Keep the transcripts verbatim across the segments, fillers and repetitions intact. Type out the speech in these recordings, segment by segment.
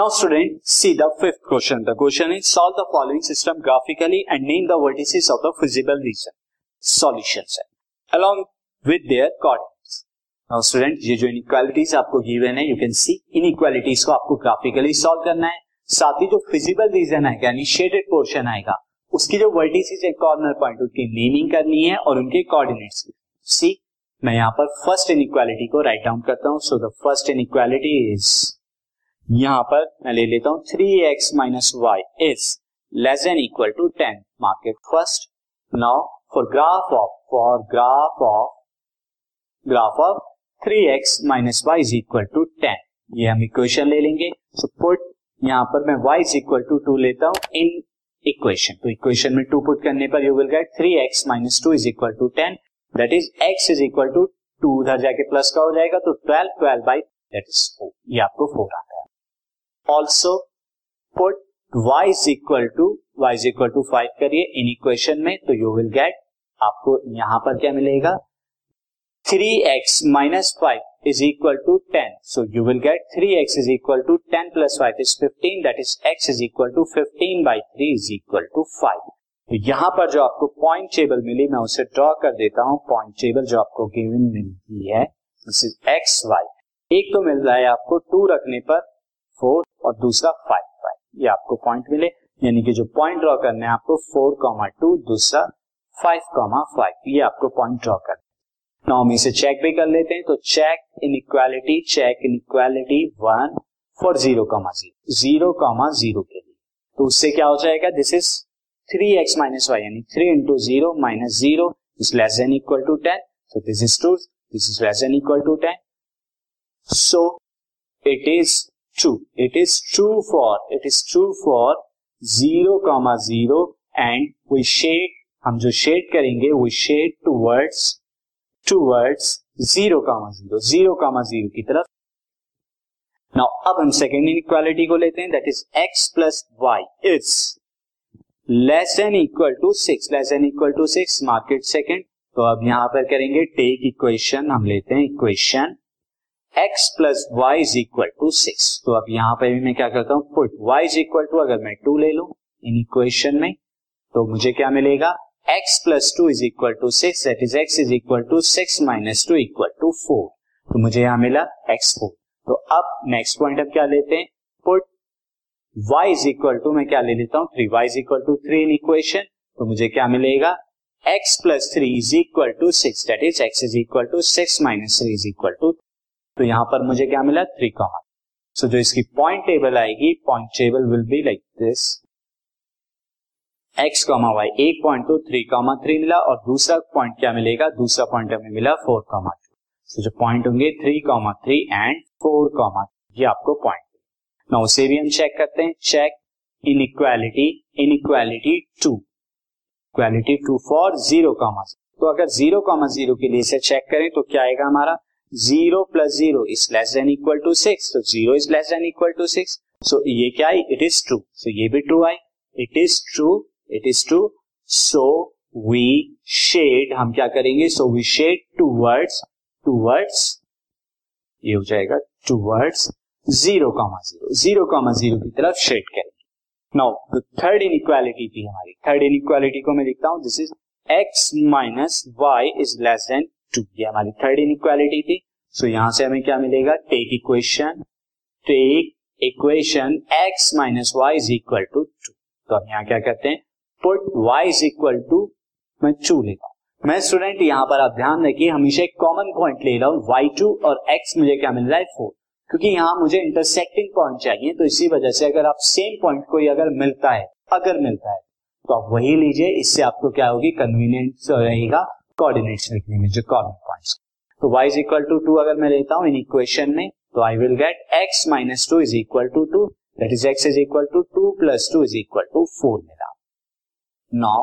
Now student, see the fifth question. The question is, solve the following system graphically and name the vertices of the feasible region. Solution set along with their coordinates. Now student, ये जो inequalities आपको given है, you can see inequalities को आपको graphically solve करना है. साथ ही जो feasible region है, यानी shaded portion आएगा, उसकी जो vertices है, corner point, उनकी naming करनी है और उनके coordinates. See, मैं यहाँ पर first inequality को write down करता हूँ. So the first inequality is, यहाँ पर मैं ले लेता हूँ three x minus y is less than equal to ten. Mark it first. Now for graph of for graph of graph of three x minus y is equal to ten. ये हम equation ले लेंगे. So put, यहाँ पर मैं y is equal to two लेता हूँ in equation. तो equation में टू put करने पर you will get three x minus two is equal to ten. That is x is equal to two उधर जाके प्लस का हो जाएगा तो twelve twelve by that is four. ये आपको फोर आता है. Also put y is equal to y is equal to five करिए इन इक्वेशन में तो यू विल गेट आपको यहां पर क्या मिलेगा three x minus five is equal to ten. So you will get three x is equal to ten plus five is fifteen. That is x is equal to fifteen by three is equal to five. तो यहां पर जो आपको point table मिली मैं उसे draw कर देता हूं. पॉइंट टेबल जो आपको गिवन मिलती है दिस इज एक्स वाई. एक तो मिल रहा है आपको टू रखने पर फोर और दूसरा फाइव बाय ये आपको पॉइंट मिले यानी कि जो पॉइंट ड्रॉ करना है आपको फोर कॉमा टू दूसरा फाइव कॉमा फाइव ये आपको पॉइंट ड्रॉ करना है. नाउ हम इसे चेक भी कर लेते हैं तो check inequality check inequality one for zero comma zero zero के लिए तो उससे क्या हो जाएगा this is three x minus y यानी three into zero minus zero is less than equal to ten. So this is true. This is less than equal to ten. So it is True. It is true for it is true for zero comma zero and we shade हम जो shade करेंगे we shade towards towards zero comma zero zero comma zero की तरफ. Now अब हम second inequality को लेते हैं that is x plus y is less than equal to six less than equal to six. Mark it second. तो अब यहाँ पर करेंगे take equation. हम लेते हैं equation x plus y is equal to six. तो अब यहाँ पर भी मैं क्या करता हूँ put y is equal to अगर मैं टू ले लूं इन इक्वेशन में तो मुझे क्या मिलेगा x plus two is equal to six. That is x is equal to six minus two equal to four. तो मुझे यहाँ मिला एक्स फोर. तो अब नेक्स्ट पॉइंट अब क्या लेते हैं put y is equal to मैं क्या ले लेता हूँ three y is equal to three in equation तो मुझे क्या मिलेगा x plus three is equal to six. That is x is equal to six minus three is equal to तो यहाँ पर मुझे क्या मिला थ्री कॉमा. सो जो इसकी पॉइंट टेबल आएगी point table will be like this x comma y एक पॉइंट तो थ्री कॉमा थ्री मिला और दूसरा पॉइंट क्या मिलेगा दूसरा पॉइंट हमें मिला फोर कॉमा टू. सो जो पॉइंट होंगे three comma three and four comma ये आपको पॉइंट. नाउ उसे भी हम चेक करते हैं check inequality inequality two equality two for zero comma zero. तो अगर जीरो कॉमा जीरो के लिए इसे चेक करें तो क्या आएगा हमारा zero plus zero is less than equal to six. तो zero is less than equal to six. So ये क्या है इट इज ट्रू. सो ये भी true I it is true it is true. So we shade हम क्या करेंगे so we shade towards towards ये हो जाएगा towards zero comma zero zero comma zero की तरफ शेड करेंगे. नाउ थर्ड इनइक्वालिटी थी हमारी. थर्ड इनइक्वालिटी को मैं लिखता हूँ this is x minus y is less than two. ये हमारी थर्ड इनइक्वालिटी थी. सो so, यहां से हमें क्या मिलेगा take equation take equation x minus y is equal to two. तो हम यहाँ क्या करते हैं put y is equal to मैं टू लेता हूँ. मैं स्टूडेंट यहाँ पर आप ध्यान रखिए हमेशा एक कॉमन पॉइंट ले रहा हूँ वाई टू और x मुझे क्या मिल रहा है फोर क्योंकि यहाँ मुझे इंटरसेक्टिंग पॉइंट चाहिए. तो इसी वजह से अगर आप सेम पॉइंट कोई अगर मिलता है अगर मिलता है तो आप वही लीजिए. इससे आपको क्या होगी कन्वीनियंस रहेगा कोऑर्डिनेट्स लिखने में जो कॉमन पॉइंट्स. तो y is equal to two अगर मैं लेता हूं इन इक्वेशन में तो I will get x minus two is equal to two. That is x is equal to two plus two is equal to four मिला. Now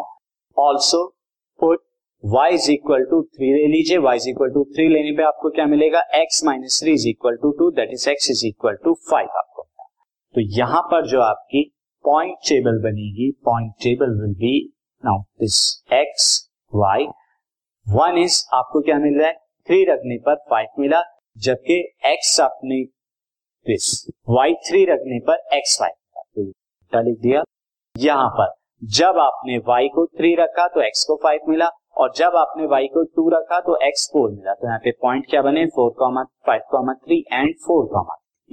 also put y is equal to three ले लीजिए. y is equal to three लेने पे आपको क्या मिलेगा x minus three is equal to two. That is x is equal to five आपको मिला. तो यहां पर जो आपकी पॉइंट टेबल बनेगी point table will be now this x y one is आपको क्या मिल रहा है थ्री रखने पर फाइव मिला जबकि x आपने दिस, वाई थ्री रखने पर एक्स वाई तो लिख दिया। यहाँ पर जब आपने y को थ्री रखा तो x को फाइव मिला, और जब आपने y को टू रखा तो x फोर मिला। तो यहाँ पे पॉइंट क्या बने, four, five, three and four,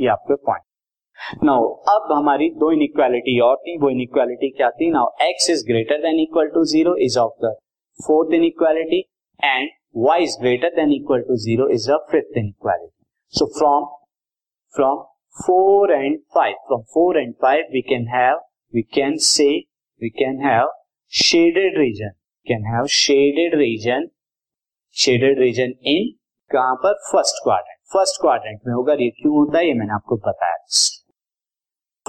ये आपके पॉइंट। नाउ अब हमारी दो इनइक्वालिटी और थी, वो इनइक्वालिटी क्या थी, now x is greater than equal to zero is of the fourth inequality and y is greater than equal to zero is of fifth inequality. So from from four and five from four and five we can have we can say we can have shaded region can have shaded region shaded region in कहां पर, first quadrant first quadrant में होगा। ये क्यों होता है ये मैंने आपको बताया,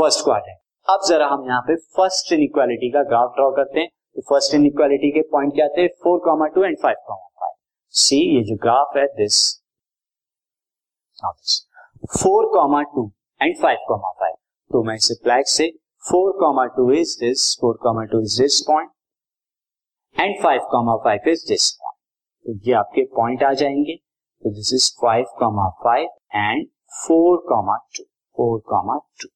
first quadrant। अब जरा हम यहाँ पे first inequality का graph draw करते हैं। तो first inequality के point क्या थे, four, two and five, five. see ये जो graph है this four, two and five, five. तो मैं इसे flag से, four, two is this, four, two is this point and five, five is this point। तो ये आपके पॉइंट आ जाएंगे। तो this is five, five and four, two, four, two.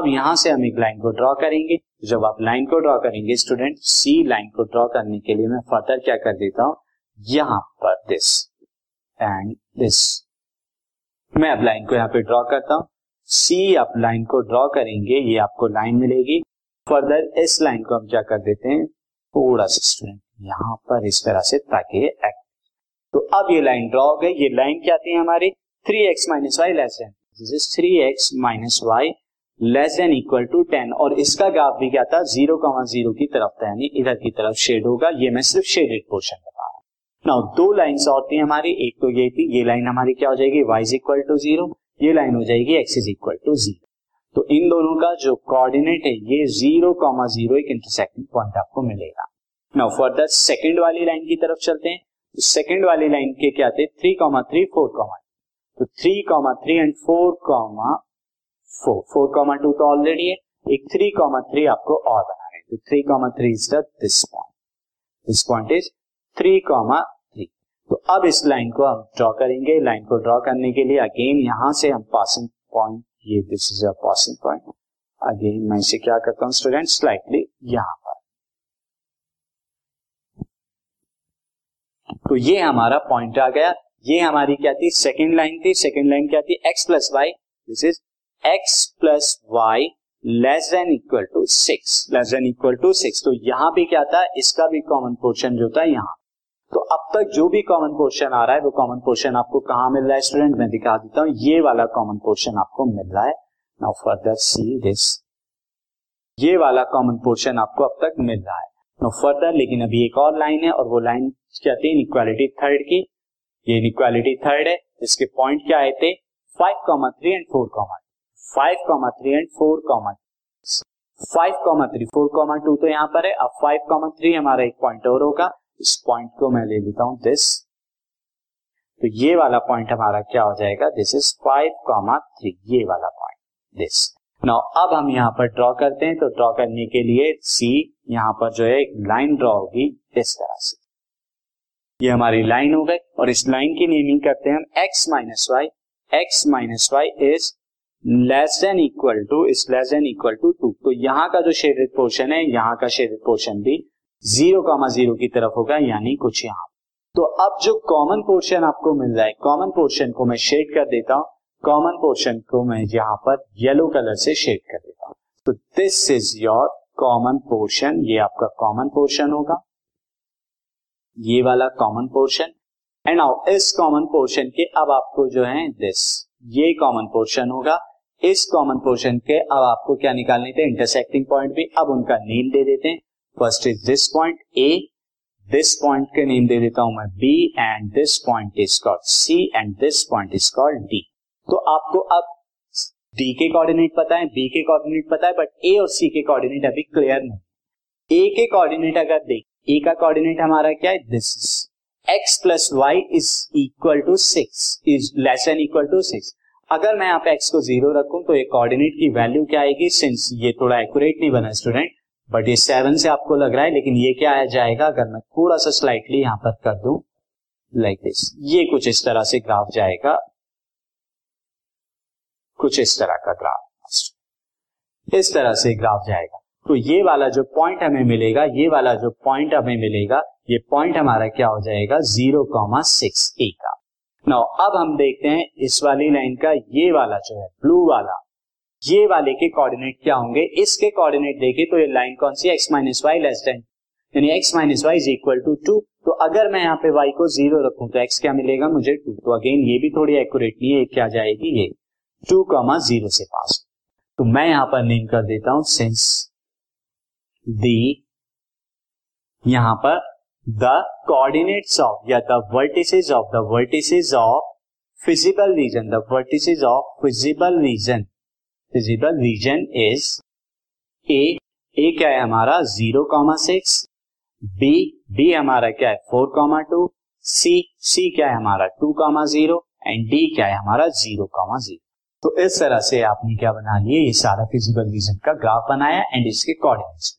अब यहां से हम एक लाइन को ड्रॉ करेंगे। जब आप लाइन को ड्रॉ करेंगे स्टूडेंट, सी लाइन को ड्रॉ करने के लिए मैं फर्दर क्या कर देता हूं, यहां पर दिस एंड दिस, मैं अब लाइन को यहां पे ड्रॉ करता हूं। सी आप लाइन को ड्रॉ करेंगे, ये आपको लाइन मिलेगी। फर्दर इस लाइन को हम क्या कर देते हैं, थोड़ा सा स्टूडेंट यहाँ पर इस तरह से, ताकि तो अब ये लाइन ड्रॉ हो गई। ये लाइन क्या थी हमारी, three x minus y less than, this is three x minus y less than equal to ten. और इसका ग्राफ भी क्या था, जीरो कॉमा जीरो की तरफ था, यानी इधर की तरफ शेड होगा। ये मैं सिर्फ शेडेड पोर्शन बता रहा हूँ। नाउ दो लाइन्स और थी हमारी, एक तो ये थी, ये लाइन हमारी क्या हो जाएगी, y is equal to zero, ये लाइन हो जाएगी x is equal to zero. तो इन दोनों का जो कोऑर्डिनेट है ये जीरो कॉमा जीरो एक इंटरसेक्टिंग पॉइंट आपको मिलेगा। नाउ फर्दर सेकंड वाली लाइन की तरफ चलते हैं। सेकंड वाली लाइन के क्या थे, थ्री, थ्री, फोर, तो three, three and four, four, four, two तो ऑलरेडी है, एक थ्री, थ्री आपको और बना रहे हैं। तो three, three is the this point, this point is three, three. तो अब इस लाइन को हम ड्रॉ करेंगे। लाइन को ड्रॉ करने के लिए अगेन यहाँ से हम पासिंग पॉइंट, ये this is a passing point, again मैं इसे क्या करता हूँ स्टूडेंट, स्लाइटली यहाँ पर। तो ये हमारा पॉइंट आ गया। ये हमारी क्या थी, सेकंड लाइन थी। सेकंड लाइन क्या थी, x plus y, this is x plus y less than equal to six, less than equal to six. तो यहाँ भी क्या था, इसका भी कॉमन पोर्शन जो था यहाँ। तो अब तक जो भी कॉमन पोर्शन आ रहा है वो कॉमन पोर्शन आपको कहाँ मिल रहा है स्टूडेंट, मैं दिखा देता हूँ, ये वाला कॉमन पोर्शन आपको मिल रहा है। नाउ फर्दर सी दिस, ये वाला कॉमन पोर्शन आपको अब तक मिल रहा है। नाउ फर्दर, लेकिन अभी एक और लाइन है और वो लाइन क्या थी, इनइक्वालिटी थर्ड की। ये इनइक्वालिटी थर्ड है, इसके पॉइंट क्या आए थे, five, three and four, five, three and four, five, three, four, two तो यहाँ पर है। अब फाइव, थ्री हमारा एक पॉइंट और होगा, इस पॉइंट को मैं ले लेता हूं दिस। तो ये वाला पॉइंट हमारा क्या हो जाएगा, दिस इज फाइव, थ्री, ये वाला पॉइंट दिस। नाउ अब हम यहाँ पर ड्रॉ करते हैं। तो ड्रॉ करने के लिए सी यहाँ पर जो है एक लाइन ड्रॉ होगी इस तरह से, ये हमारी लाइन हो गई। और इस लाइन की नेमिंग करते हैं हम x minus y, x minus y is less than equal to is less than equal to two. तो यहाँ का जो शेडेड पोर्शन है, यहाँ का शेडेड पोर्शन भी जीरो, जीरो की तरफ होगा, यानी कुछ यहाँ। तो अब जो कॉमन पोर्शन आपको मिल रहा है, कॉमन पोर्शन को मैं शेड कर देता हूँ, कॉमन पोर्शन को मैं यहाँ पर येलो कलर से शेड कर देता हूँ। तो this is your common portion, ये आपका कॉमन पोर्शन होगा, ये वाला कॉमन पोर्शन। एंड नाउ इस कॉमन पोर्शन के अब आपको जो है दिस, ये कॉमन पोर्शन होगा। इस कॉमन पोर्शन के अब आपको क्या निकालने थे, इंटरसेक्टिंग पॉइंट भी। अब उनका नेम दे देते हैं, first is this point A, this point का नेम दे देता हूं मैं B, and this point is called C and this point is called D. तो आपको अब डी के कोऑर्डिनेट पता है, बी के कोऑर्डिनेट पता है, बट ए और सी के कोऑर्डिनेट अभी क्लियर नहीं। ए के कोऑर्डिनेट अगर देख, ए का कोऑर्डिनेट हमारा क्या है, this is x plus y is equal to six, is less than equal to six. अगर मैं यहाँ पे एक्स को जीरो रखूं तो ये कोऑर्डिनेट की वैल्यू क्या आएगी, सिंस ये थोड़ा एक्यूरेट नहीं बना स्टूडेंट, बट ये सेवन से आपको लग रहा है, लेकिन ये क्या आ जाएगा अगर मैं थोड़ा सा स्लाइटली यहां पर कर दूं लाइक दिस, ये कुछ इस तरह से ग्राफ जाएगा, कुछ इस तरह का ग्राफ, इस तरह से ग्राफ जाएगा। तो ये वाला जो पॉइंट हमें मिलेगा, ये वाला जो पॉइंट हमें मिलेगा, ये पॉइंट हमारा क्या हो जाएगा, जीरो कॉमा सिक्स ए का। नाउ अब हम देखते हैं इस वाली लाइन का ये वाला जो है ब्लू वाला, ये वाले के कोऑर्डिनेट क्या होंगे। इसके कोऑर्डिनेट देखें तो ये लाइन कौन सी, x minus y less than यानी x minus y is equal to two. तो अगर मैं यहाँ पे वाई को जीरो रखूं तो एक्स क्या मिलेगा मुझे, टू। तो अगेन ये भी थोड़ी एक्यूरेट नहीं है, क्या जाएगी ये टू कॉमा जीरो से पास। तो मैं यहाँ पर नेम कर देता हूं सिंस दी, यहां पर द कोऑर्डिनेट्स ऑफ या the vertices of the vertices of feasible region, the vertices of feasible region, feasible region is A, A क्या है हमारा zero comma six, B, B हमारा क्या है four comma two, C, C क्या है हमारा two comma zero, and D क्या है हमारा जीरो कॉमा जीरो। तो इस तरह से आपने क्या बना लिए, ये सारा फिजिबल रीजन का ग्राफ बनाया एंड इसके कोऑर्डिनेट्स।